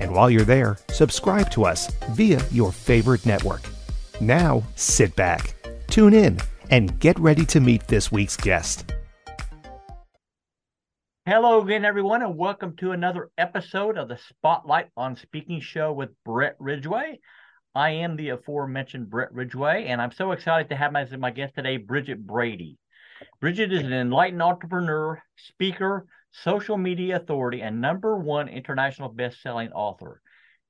And while you're there, subscribe to us via your favorite network. Now, sit back, tune in, and get ready to meet this week's guest. Hello again, everyone, and welcome to another episode of the Spotlight on Speaking show with Brett Ridgway. I am the aforementioned Brett Ridgway, and I'm so excited to have as my guest today, Bridget Brady. Bridget is an enlightened entrepreneur, speaker, social media authority, and #1 international best-selling author.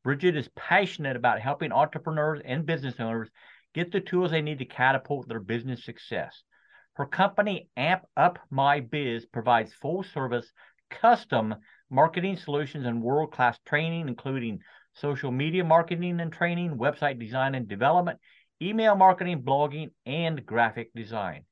Bridget is passionate about helping entrepreneurs and business owners get the tools they need to catapult their business success. Her company, Amp Up My Biz, provides full-service, custom marketing solutions and world-class training, including social media marketing and training, website design and development, email marketing, blogging, and graphic design.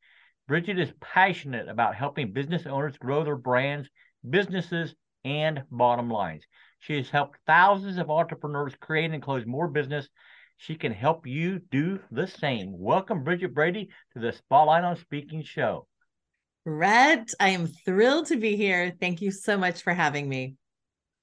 Bridget is passionate about helping business owners grow their brands, businesses, and bottom lines. She has helped thousands of entrepreneurs create and close more business. She can help you do the same. Welcome, Bridget Brady, to the Spotlight on Speaking show. Brett, I am thrilled to be here. Thank you so much for having me.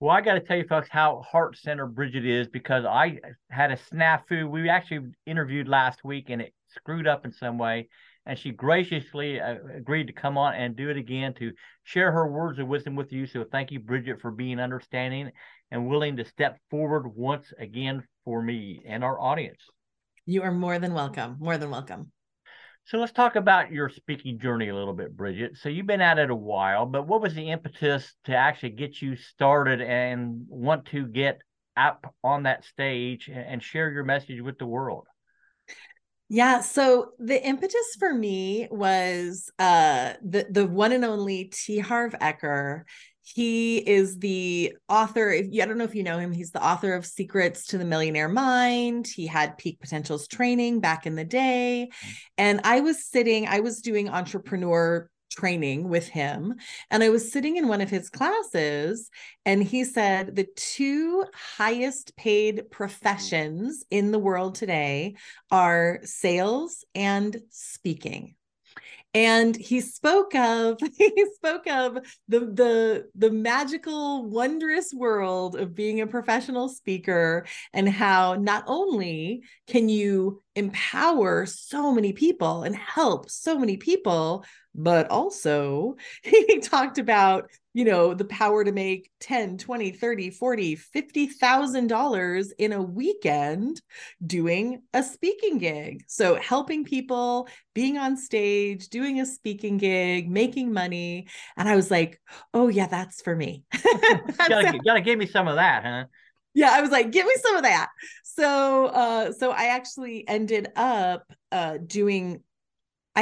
Well, I got to tell you, folks, how heart-centered Bridget is, because I had a snafu. We actually interviewed last week, and it screwed up in some way. And she graciously agreed to come on and do it again to share her words of wisdom with you. So thank you, Bridget, for being understanding and willing to step forward once again for me and our audience. You are more than welcome. More than welcome. So let's talk about your speaking journey a little bit, Bridget. So you've been at it a while, but what was the impetus to actually get you started and want to get up on that stage and share your message with the world? Yeah. So the impetus for me was the one and only T. Harv Eker. He is the author. I don't know if you know him. He's the author of Secrets to the Millionaire Mind. He had Peak Potentials training back in the day. And I was doing entrepreneur training with him. And I was sitting in one of his classes, and he said the 2 highest paid professions in the world today are sales and speaking. And he spoke of the magical, wondrous world of being a professional speaker, and how not only can you empower so many people and help so many people, but also he talked about, you know, the power to make $10, $20, $30, $40, $50,000 in a weekend doing a speaking gig. So helping people, being on stage, doing a speaking gig, making money. And I was like, oh yeah, that's for me. Gotta give me some of that, huh? Yeah, I was like, give me some of that. So I actually ended up I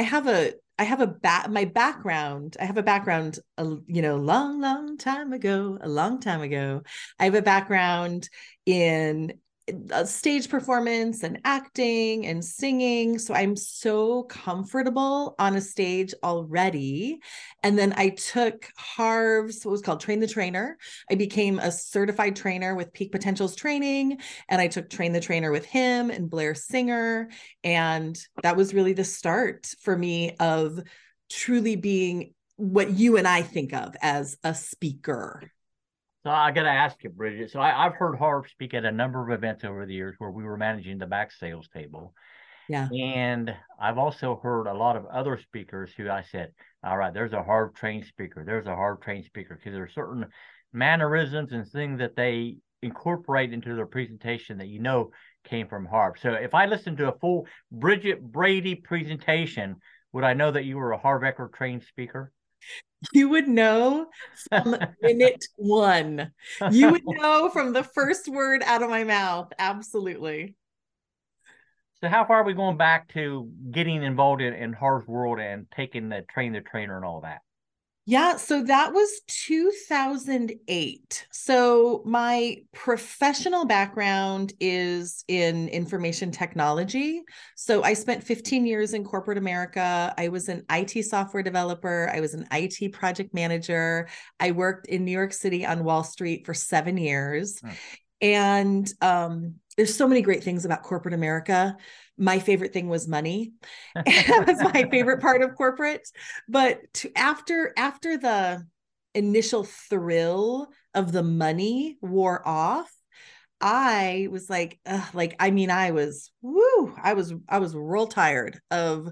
have a background, you know, a long time ago. I have a background in stage performance and acting and singing. So I'm so comfortable on a stage already. And then I took Harv's, what was called Train the Trainer. I became a certified trainer with Peak Potentials training. And I took Train the Trainer with him and Blair Singer. And that was really the start for me of truly being what you and I think of as a speaker. So I got to ask you, Bridget. So I've heard Harv speak at a number of events over the years where we were managing the back sales table. Yeah. And I've also heard a lot of other speakers who I said, all right, there's a Harv trained speaker. Because there are certain mannerisms and things that they incorporate into their presentation that you know came from Harv. So if I listened to a full Bridget Brady presentation, would I know that you were a Harv Eker trained speaker? You would know from minute one. You would know from the first word out of my mouth. Absolutely. So how far are we going back to getting involved in Harv's world and taking the Train the Trainer and all that? Yeah, so that was 2008. So my professional background is in information technology. So I spent 15 years in corporate America. I was an IT software developer. I was an IT project manager. I worked in New York City on Wall Street for 7 years. Oh. And there's so many great things about corporate America. My favorite thing was money. That was my favorite part of corporate. But after the initial thrill of the money wore off, I was like, I was real tired of,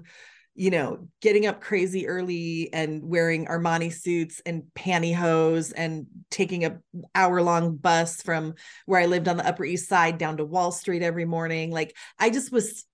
getting up crazy early and wearing Armani suits and pantyhose and taking a hour-long bus from where I lived on the Upper East Side down to Wall Street every morning. Like I just was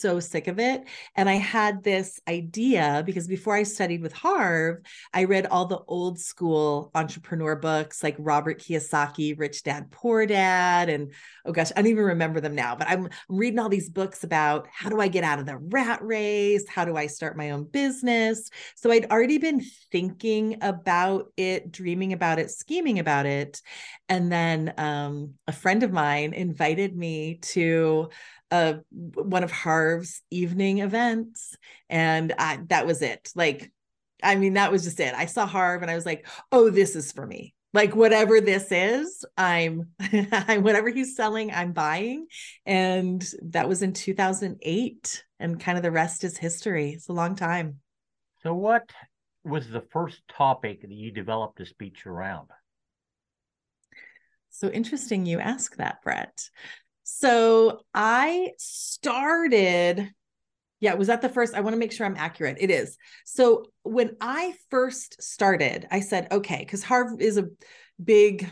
so sick of it. And I had this idea because before I studied with Harv, I read all the old school entrepreneur books like Robert Kiyosaki, Rich Dad, Poor Dad. And oh gosh, I don't even remember them now, but I'm reading all these books about how do I get out of the rat race? How do I start my own business? So I'd already been thinking about it, dreaming about it, scheming about it. And then a friend of mine invited me to one of Harv's evening events. And that was it. That was just it. I saw Harv and I was like, oh, this is for me. Like whatever this is, whatever he's selling, I'm buying. And that was in 2008. And kind of the rest is history. It's a long time. So what was the first topic that you developed a speech around? So interesting you ask that, Brett. So I started, was that the first? I want to make sure I'm accurate. It is. So when I first started, I said, okay, because Harv is a big,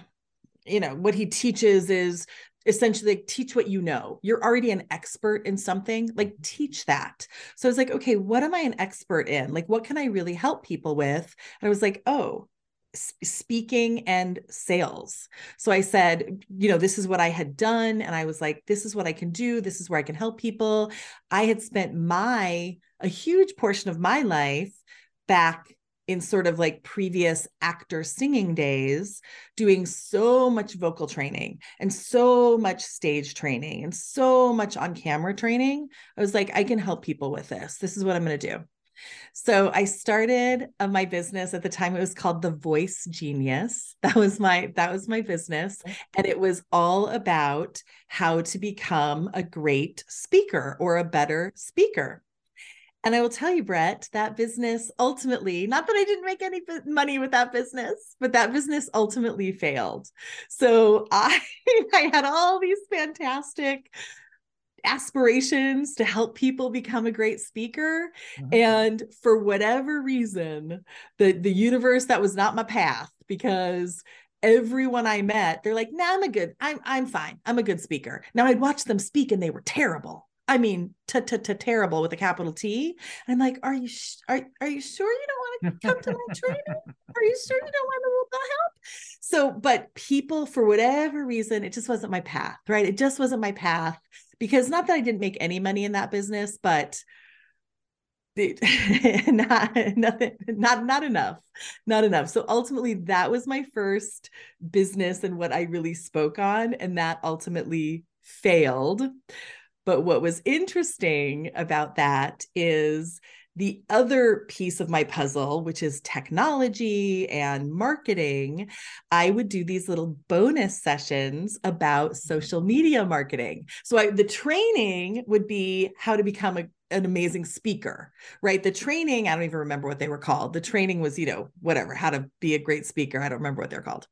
what he teaches is essentially teach what you know. You're already an expert in something, like teach that. So I was like, okay, what am I an expert in? Like, what can I really help people with? And I was like, oh, speaking and sales. So I said, this is what I had done. And I was like, this is what I can do. This is where I can help people. I had spent a huge portion of my life back in sort of like previous actor singing days, doing so much vocal training and so much stage training and so much on camera training. I was like, I can help people with this. This is what I'm going to do. So I started my business at the time. It was called The Voice Genius. That was my business. And it was all about how to become a great speaker or a better speaker. And I will tell you, Brett, that business ultimately, not that I didn't make any money with that business, but that business ultimately failed. So I had all these fantastic aspirations to help people become a great speaker. Mm-hmm. And for whatever reason, the universe, that was not my path, because everyone I met, they're like, nah, I'm fine. I'm a good speaker. Now I'd watch them speak and they were terrible. I mean, terrible with a capital T. And I'm like, are you sure you don't want to come to my training? Are you sure you don't want to help? So, but people, for whatever reason, it just wasn't my path, right? It just wasn't my path. Because not that I didn't make any money in that business, but not enough. So ultimately that was my first business and what I really spoke on. And that ultimately failed. But what was interesting about that is the other piece of my puzzle, which is technology and marketing, I would do these little bonus sessions about social media marketing. So the training would be how to become an amazing speaker, right? The training, I don't even remember what they were called. The training was, whatever, how to be a great speaker. I don't remember what they're called.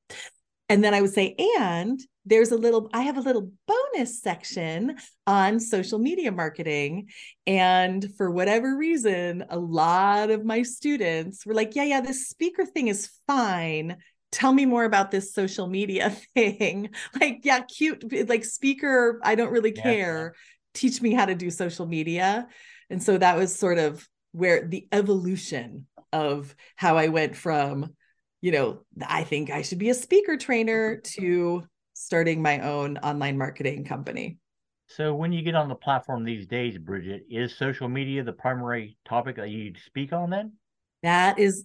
And then I would say, and I have a little bonus section on social media marketing. And for whatever reason, a lot of my students were like, yeah, this speaker thing is fine. tell me more about this social media thing. Like, yeah, cute, like speaker, I don't really care. Teach me how to do social media. And so that was sort of where the evolution of how I went from, you know, I think I should be a speaker trainer to starting my own online marketing company. So when you get on the platform these days, Bridget, is social media the primary topic that you speak on then? That is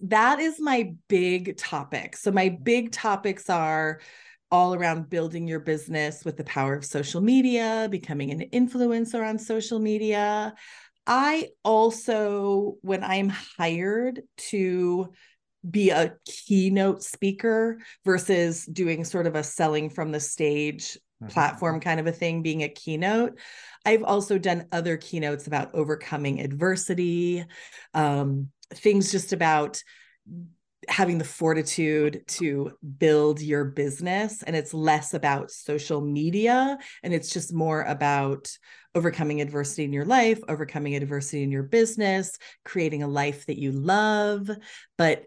my big topic. So my big topics are all around building your business with the power of social media, becoming an influencer on social media. I also, when I'm hired to be a keynote speaker versus doing sort of a selling from the stage platform kind of a thing, being a keynote, I've also done other keynotes about overcoming adversity, things just about having the fortitude to build your business. And it's less about social media, and it's just more about overcoming adversity in your life, overcoming adversity in your business, creating a life that you love. But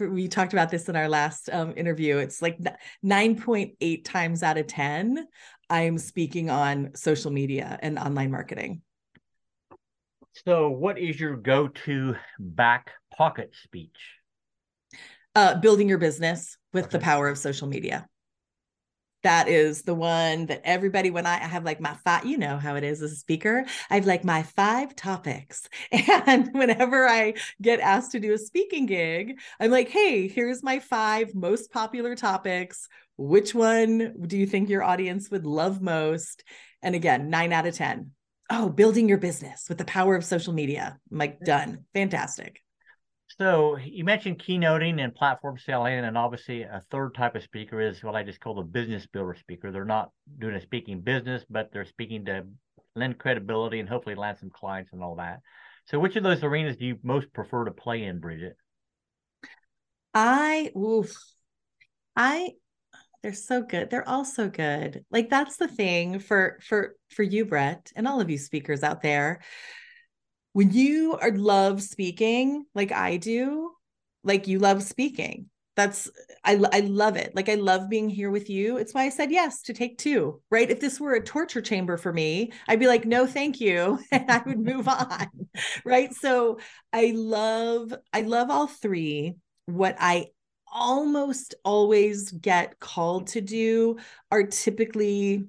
we talked about this in our last interview, it's like 9.8 times out of 10, I'm speaking on social media and online marketing. So what is your go-to back pocket speech? Building your business with the power of social media. That is the one that everybody, when I have like my five, you know how it is as a speaker, I have like my five topics. And whenever I get asked to do a speaking gig, I'm like, hey, here's my five most popular topics. Which one do you think your audience would love most? And again, 9 out of 10. Oh, building your business with the power of social media. I'm like, done. Fantastic. So you mentioned keynoting and platform selling, and obviously a third type of speaker is what I just call the business builder speaker. They're not doing a speaking business, but they're speaking to lend credibility and hopefully land some clients and all that. So which of those arenas do you most prefer to play in, Bridget? They're so good. They're all so good. Like, that's the thing for you, Brett, and all of you speakers out there. When you love speaking, like I do, like you love speaking. I love it. Like, I love being here with you. It's why I said yes to take two, right? If this were a torture chamber for me, I'd be like, no, thank you. And I would move on. Right. So I love all three. What I almost always get called to do are typically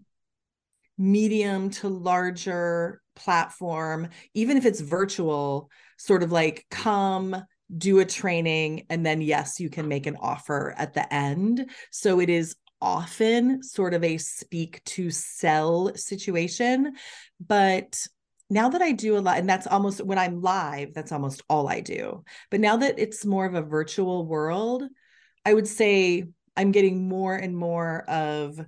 medium to larger platform, even if it's virtual, sort of like come do a training, and then yes, you can make an offer at the end. So it is often sort of a speak to sell situation. But now that I do a lot, and that's almost when I'm live, that's almost all I do. But now that it's more of a virtual world, I would say I'm getting more and more of,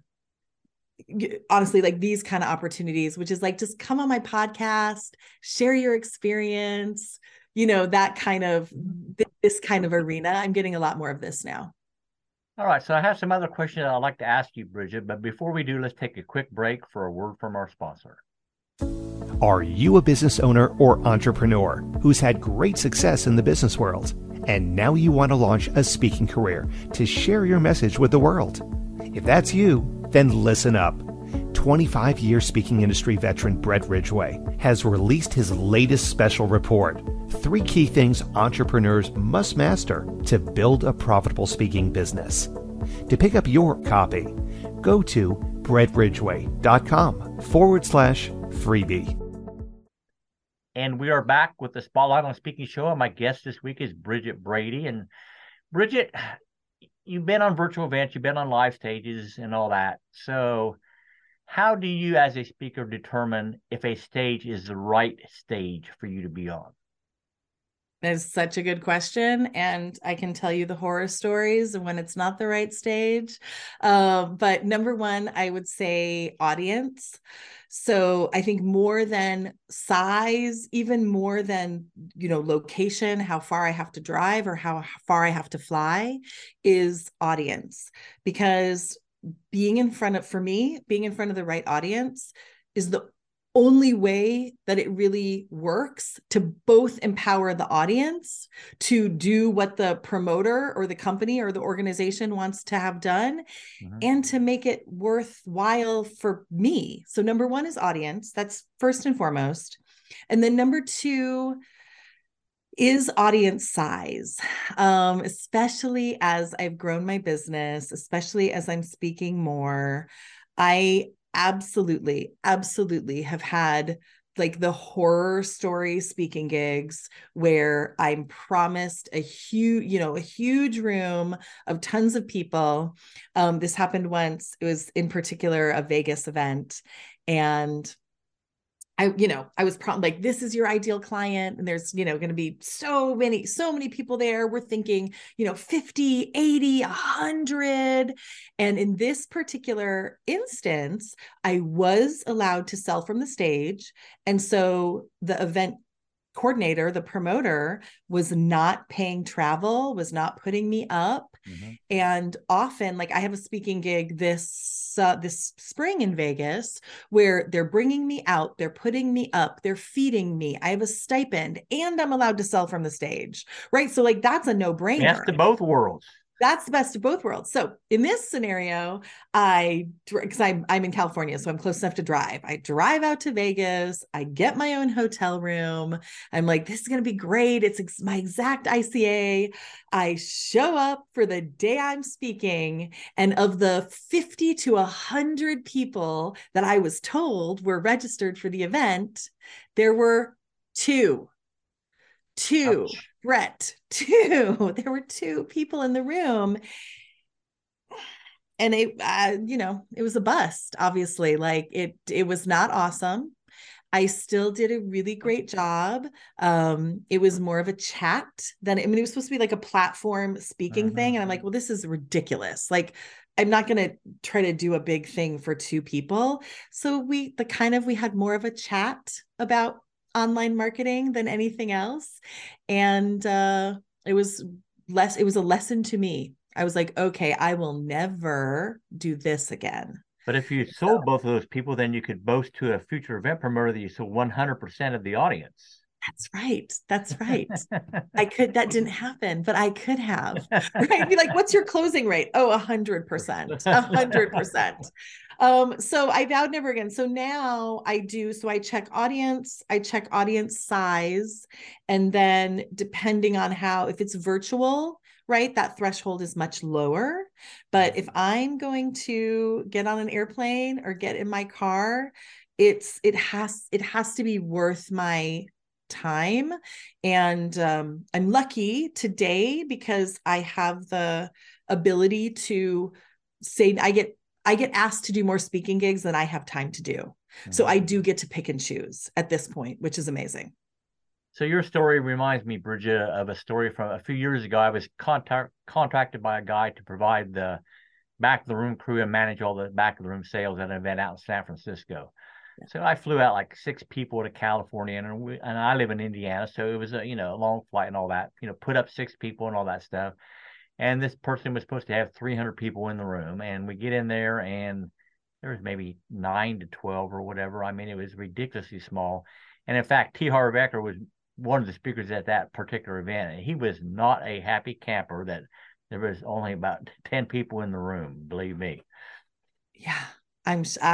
honestly, like these kind of opportunities, which is like, just come on my podcast, share your experience, you know, that kind of, this kind of arena. I'm getting a lot more of this now. All right. So I have some other questions I'd like to ask you, Bridget, but before we do, let's take a quick break for a word from our sponsor. Are you a business owner or entrepreneur who's had great success in the business world, and now you want to launch a speaking career to share your message with the world? If that's you, then listen up. 25-year speaking industry veteran Brett Ridgway has released his latest special report, 3 Key Things Entrepreneurs Must Master to Build a Profitable Speaking Business. To pick up your copy, go to brettridgway.com/freebie. And we are back with the Spotlight on Speaking show. And my guest this week is Bridget Brady. And Bridget, you've been on virtual events, you've been on live stages and all that. So how do you as a speaker determine if a stage is the right stage for you to be on? That is such a good question. And I can tell you the horror stories when it's not the right stage. But number one, I would say audience. So I think more than size, even more than, you know, location, how far I have to drive or how far I have to fly, is audience. Because being in front of the right audience is the only way that it really works to both empower the audience to do what the promoter or the company or the organization wants to have done, and to make it worthwhile for me. So number one is audience. That's first and foremost. And then number two is audience size, especially as I've grown my business, especially as I'm speaking more. I absolutely have had like the horror story speaking gigs where I'm promised a huge room of tons of people. This happened once. It was in particular a Vegas event, and I was like, this is your ideal client. And there's, going to be so many people there. We're thinking, 50, 80, 100. And in this particular instance, I was allowed to sell from the stage. And so the event coordinator, the promoter, was not paying travel, was not putting me up. And often, like, I have a speaking gig this spring in Vegas where they're bringing me out, they're putting me up, they're feeding me. I have a stipend and I'm allowed to sell from the stage, right? So like, that's a no-brainer. Best of both worlds. That's the best of both worlds. So in this scenario, because I'm in California, so I'm close enough to drive. I drive out to Vegas. I get my own hotel room. I'm like, this is going to be great. It's my exact ICA. I show up for the day I'm speaking. And of the 50 to 100 people that I was told were registered for the event, there were two. Ouch. Brett, there were two people in the room, and it was a bust, obviously. Like, it was not awesome. I still did a really great job. It was more of a chat it was supposed to be like a platform speaking thing. And I'm like, well, this is ridiculous. Like, I'm not going to try to do a big thing for two people. So we had more of a chat about online marketing than anything else. And it was a lesson to me. I was like, okay, I will never do this again. But if you sold both of those people, then you could boast to a future event promoter that you sold 100% of the audience. That's right. That didn't happen, but I could have, right? Be like, what's your closing rate? Oh, 100%, 100%. So I vowed never again. So now I do. So I check audience size. And then depending on if it's virtual, right, that threshold is much lower. But if I'm going to get on an airplane or get in my car, it has to be worth my time. And I'm lucky today because I have the ability to say, I get asked to do more speaking gigs than I have time to do. So I do get to pick and choose at this point, which is amazing. So your story reminds me, Bridget, of a story from a few years ago. I was contracted by a guy to provide the back of the room crew and manage all the back of the room sales at an event out in San Francisco. So I flew out like six people to California, and I live in Indiana. So it was a long flight and all that, put up six people and all that stuff. And this person was supposed to have 300 people in the room. And we get in there and there was maybe 9 to 12 or whatever. I mean, it was ridiculously small. And in fact, T. Harv Eker was one of the speakers at that particular event. And he was not a happy camper that there was only about 10 people in the room, believe me. Yeah, I'm sure.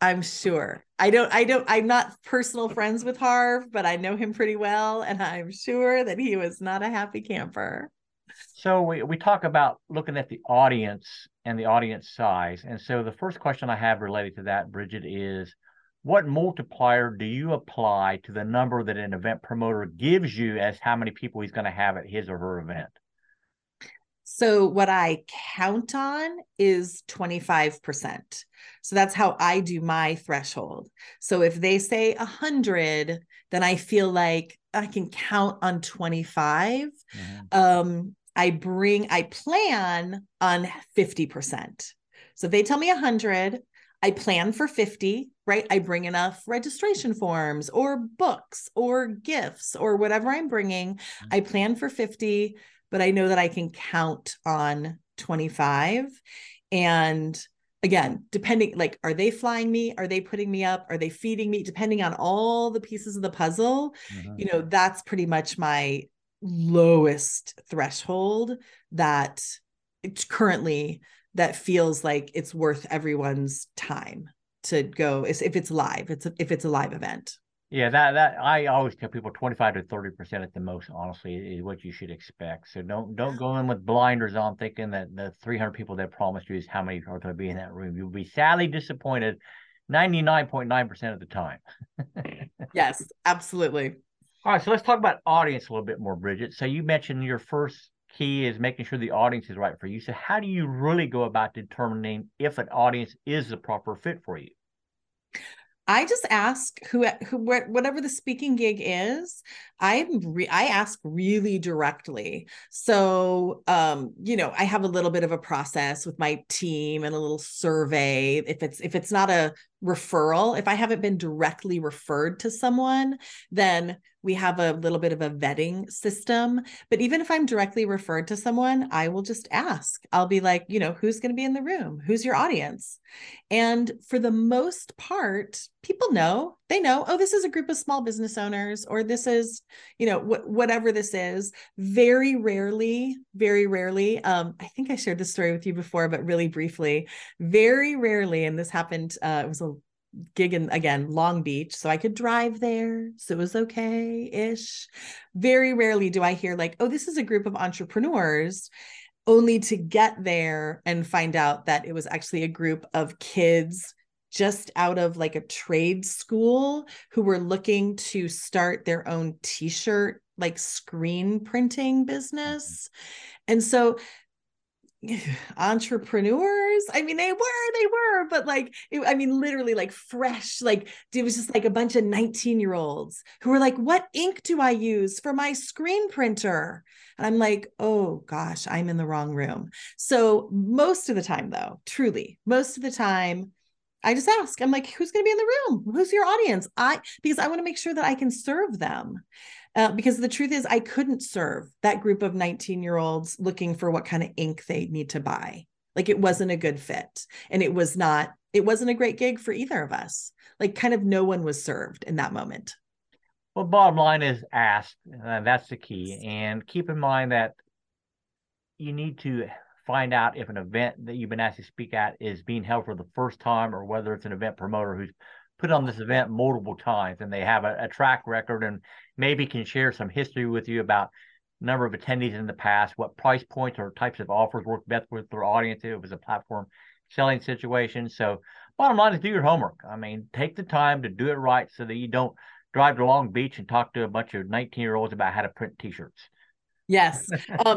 I'm sure. I'm not personal friends with Harv, but I know him pretty well. And I'm sure that he was not a happy camper. So we talk about looking at the audience and the audience size. And so the first question I have related to that, Bridget, is what multiplier do you apply to the number that an event promoter gives you as how many people he's going to have at his or her event? So what I count on is 25%. So that's how I do my threshold. So if they say 100, then I feel like I can count on 25. I plan on 50%. So if they tell me 100, I plan for 50, right? I bring enough registration forms or books or gifts or whatever I'm bringing. I plan for 50. But I know that I can count on 25. And again, depending, like, are they flying me? Are they putting me up? Are they feeding me? Depending on all the pieces of the puzzle, you know, that's pretty much my lowest threshold that it's currently that feels like it's worth everyone's time to go. If it's live, if it's a live event. Yeah, that I always tell people 25 to 30% at the most, honestly, is what you should expect. So don't go in with blinders on thinking that the 300 people that promised you is how many are going to be in that room. You'll be sadly disappointed 99.9% of the time. Yes, absolutely. All right, so let's talk about audience a little bit more, Bridget. So you mentioned your first key is making sure the audience is right for you. So how do you really go about determining if an audience is the proper fit for you? I just ask who whatever the speaking gig is, I ask really directly. So, you know, I have a little bit of a process with my team and a little survey. If it's not a referral, if I haven't been directly referred to someone, then we have a little bit of a vetting system. But even if I'm directly referred to someone, I will just ask. I'll be like, you know, who's going to be in the room? Who's your audience? And for the most part, people know, they know, oh, this is a group of small business owners, or this is, you know, whatever this is. Very rarely. I think I shared this story with you before, but really briefly, very rarely. And this happened, it was a gig in, again, Long Beach. So I could drive there. So it was okay-ish. Very rarely do I hear like, oh, this is a group of entrepreneurs, only to get there and find out that it was actually a group of kids just out of like a trade school who were looking to start their own t-shirt, like screen printing business. And so entrepreneurs, I mean, they were, but like, literally like fresh, like it was just like a bunch of 19-year-olds who were like, what ink do I use for my screen printer? And I'm like, oh gosh, I'm in the wrong room. So most of the time though, truly, most of the time, I just ask, I'm like, who's going to be in the room? Who's your audience? Because I want to make sure that I can serve them. Because the truth is I couldn't serve that group of 19-year-olds looking for what kind of ink they need to buy. Like it wasn't a good fit. And it wasn't a great gig for either of us. Like kind of no one was served in that moment. Well, bottom line is ask. That's the key. And keep in mind that you need to find out if an event that you've been asked to speak at is being held for the first time, or whether it's an event promoter who's put on this event multiple times and they have a track record and maybe can share some history with you about number of attendees in the past, what price points or types of offers work best with their audience, if it was a platform selling situation. So bottom line is do your homework. I mean, take the time to do it right so that you don't drive to Long Beach and talk to a bunch of 19-year-olds about how to print t-shirts. Yes.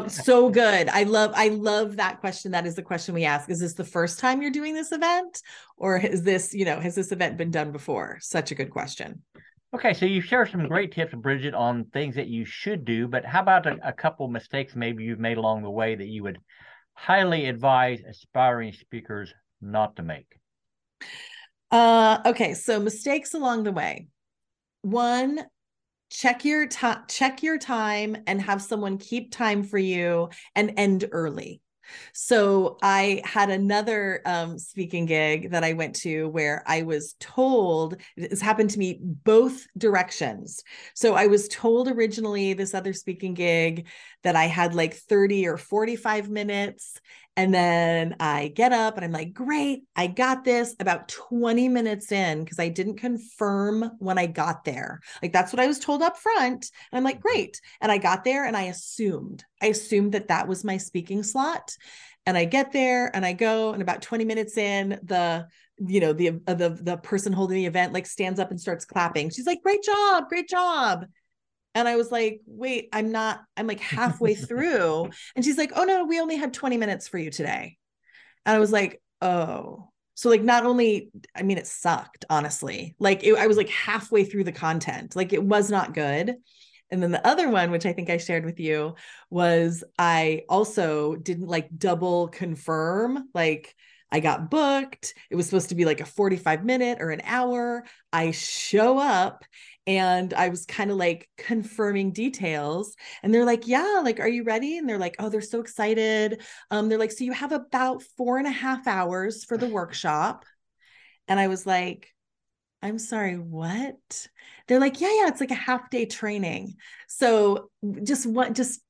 So good. I love that question. That is the question we ask. Is this the first time you're doing this event? Or is this, you know, has this event been done before? Such a good question. Okay. So you share some great tips, Bridget, on things that you should do, but how about a couple mistakes maybe you've made along the way that you would highly advise aspiring speakers not to make? Okay. So mistakes along the way. One, check your time and have someone keep time for you and end early. So I had another speaking gig that I went to where I was told, this happened to me both directions. So I was told originally this other speaking gig that I had like 30 or 45 minutes. And then I get up and I'm like, great, I got this. About 20 minutes in, because I didn't confirm when I got there. Like that's what I was told up front. And I'm like, great. And I got there and I assumed that was my speaking slot. And I get there and I go, and about 20 minutes in, the person holding the event like stands up and starts clapping. She's like, great job, great job. And I was like, wait, I'm like halfway through. And she's like, oh no, we only had 20 minutes for you today. And I was like, oh, so like, not only, I mean, it sucked, honestly. Like I was like halfway through the content, like it was not good. And then the other one, which I think I shared with you, was I also didn't like double confirm, like I got booked. It was supposed to be like a 45-minute or an hour. I show up and I was kind of like confirming details. And they're like, yeah, like, are you ready? And they're like, oh, they're so excited. They're like, so you have about 4.5 hours for the workshop. And I was like, I'm sorry, what? They're like, yeah, it's like a half-day training. So just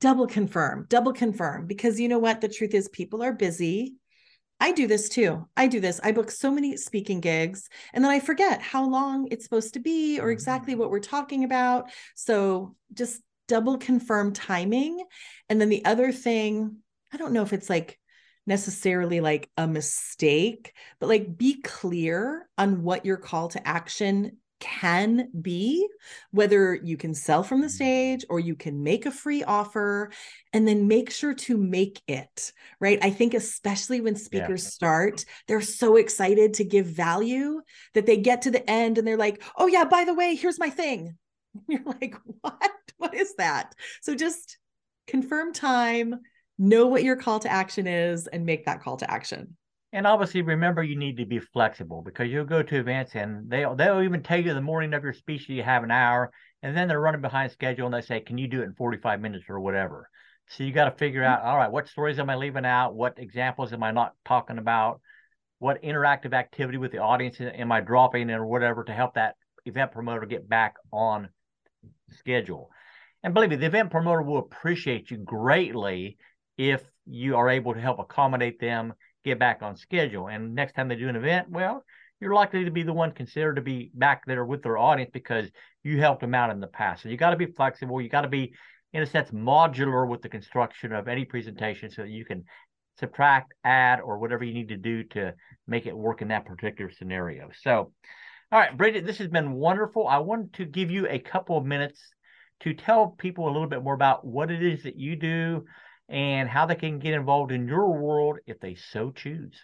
double confirm, because you know what? The truth is people are busy. I do this too. I book so many speaking gigs and then I forget how long it's supposed to be or exactly what we're talking about. So just double confirm timing. And then the other thing, I don't know if it's like necessarily like a mistake, but like be clear on what your call to action can be, whether you can sell from the stage or you can make a free offer, and then make sure to make it, right? I think especially when speakers start, they're so excited to give value that they get to the end and they're like, oh yeah, by the way, here's my thing. And you're like, what is that? So just confirm time, know what your call to action is, and make that call to action. And obviously, remember, you need to be flexible, because you'll go to events and they'll even tell you the morning of your speech you have an hour, and then they're running behind schedule and they say, can you do it in 45 minutes or whatever? So you got to figure out, all right, what stories am I leaving out? What examples am I not talking about? What interactive activity with the audience am I dropping or whatever to help that event promoter get back on schedule? And believe me, the event promoter will appreciate you greatly if you are able to help accommodate them get back on schedule. And next time they do an event, well, you're likely to be the one considered to be back there with their audience because you helped them out in the past. So you got to be flexible. You got to be, in a sense, modular with the construction of any presentation so that you can subtract, add, or whatever you need to do to make it work in that particular scenario. So, all right, Bridget, this has been wonderful. I wanted to give you a couple of minutes to tell people a little bit more about what it is that you do and how they can get involved in your world if they so choose.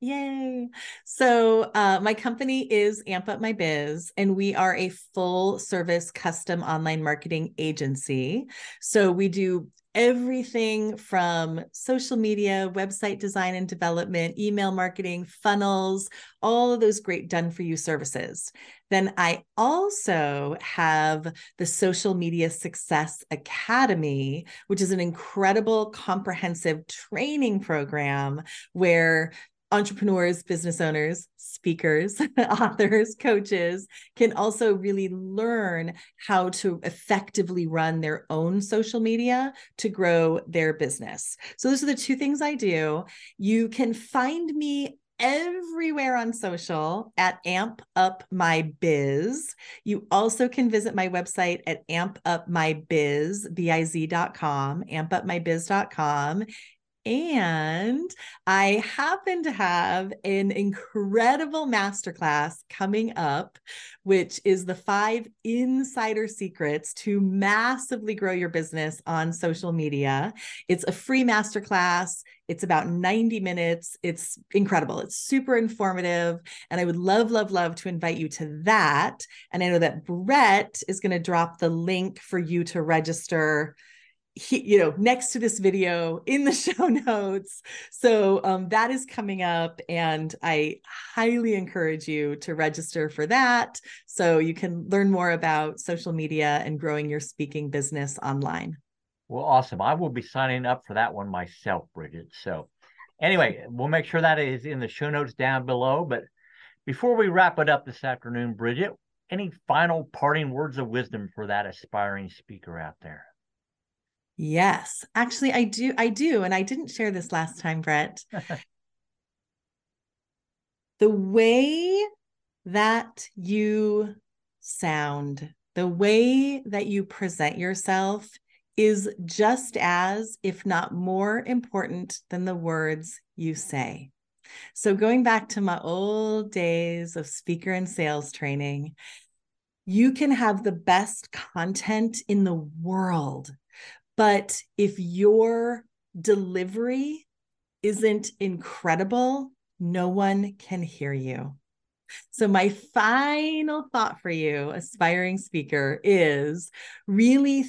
Yay. So my company is Amp Up My Biz, and we are a full service custom online marketing agency. So we do everything from social media, website design and development, email marketing, funnels, all of those great done for you services. Then I also have the Social Media Success Academy, which is an incredible comprehensive training program where entrepreneurs, business owners, speakers, authors, coaches can also really learn how to effectively run their own social media to grow their business. So those are the two things I do. You can find me everywhere on social at Amp Up My Biz. You also can visit my website at ampupmybiz.com, ampupmybiz.com. And I happen to have an incredible masterclass coming up, which is the 5 insider secrets to massively grow your business on social media. It's a free masterclass. It's about 90 minutes. It's incredible. It's super informative. And I would love, love, love to invite you to that. And I know that Brett is going to drop the link for you to register next to this video in the show notes. So that is coming up, and I highly encourage you to register for that so you can learn more about social media and growing your speaking business online. Well, awesome. I will be signing up for that one myself, Bridget. So anyway, we'll make sure that is in the show notes down below. But before we wrap it up this afternoon, Bridget, any final parting words of wisdom for that aspiring speaker out there? Yes, actually, I do. And I didn't share this last time, Brett. The way that you sound, the way that you present yourself is just as, if not more important than the words you say. So going back to my old days of speaker and sales training, you can have the best content in the world, but if your delivery isn't incredible, no one can hear you. So my final thought for you, aspiring speaker, is really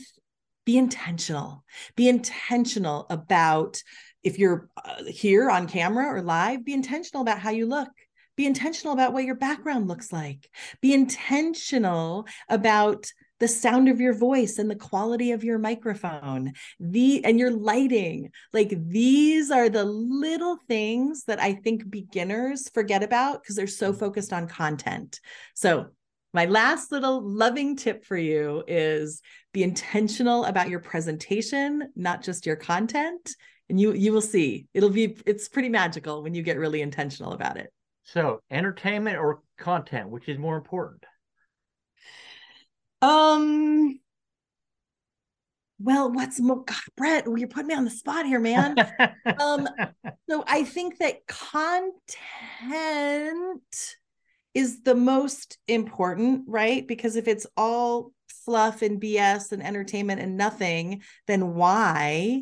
be intentional. Be intentional about If you're here on camera or live, be intentional about how you look. Be intentional about what your background looks like. Be intentional about the sound of your voice and the quality of your microphone, and your lighting. Like, these are the little things that I think beginners forget about because they're so focused on content. So my last little loving tip for you is be intentional about your presentation, not just your content. And you will see, it's pretty magical when you get really intentional about it. So entertainment or content, which is more important? Well, what's more, God, Brett, you're putting me on the spot here, man. So I think that content is the most important, right? Because if it's all fluff and BS and entertainment and nothing, then why?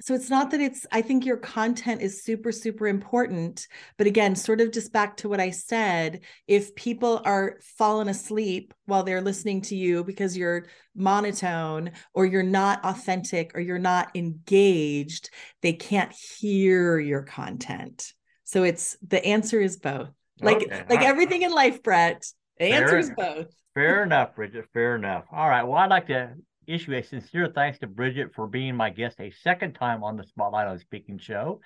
So it's not that I think your content is super, super important, but again, sort of just back to what I said, if people are falling asleep while they're listening to you because you're monotone or you're not authentic or you're not engaged, they can't hear your content. So the answer is both. Like, okay. Like everything in life, Brett, the answer is both. Fair enough, Bridget, fair enough. All right, well, I'd like to issue a sincere thanks to Bridget for being my guest a second time on the Spotlight on Speaking show.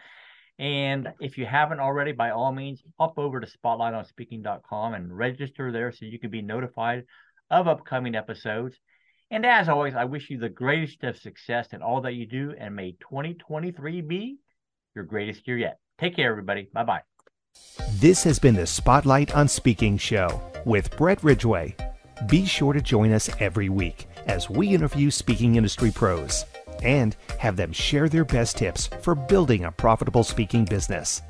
And if you haven't already, by all means, hop over to spotlightonspeaking.com and register there so you can be notified of upcoming episodes. And as always, I wish you the greatest of success in all that you do, and may 2023 be your greatest year yet. Take care, everybody. Bye-bye. This has been the Spotlight on Speaking show with Brett Ridgway. Be sure to join us every week as we interview speaking industry pros and have them share their best tips for building a profitable speaking business.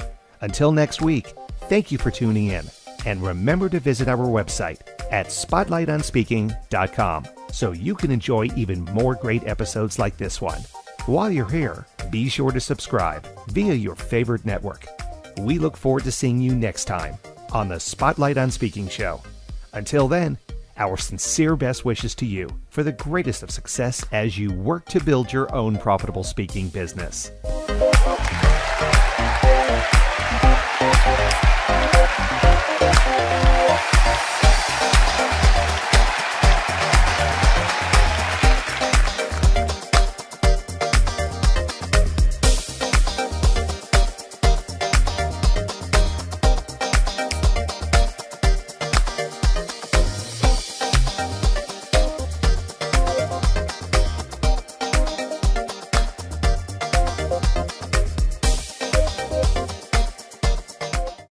Until next week, thank you for tuning in, and remember to visit our website at spotlightonspeaking.com so you can enjoy even more great episodes like this one. While you're here, be sure to subscribe via your favorite network. We look forward to seeing you next time on the Spotlight on Speaking show. Until then, our sincere best wishes to you for the greatest of success as you work to build your own profitable speaking business.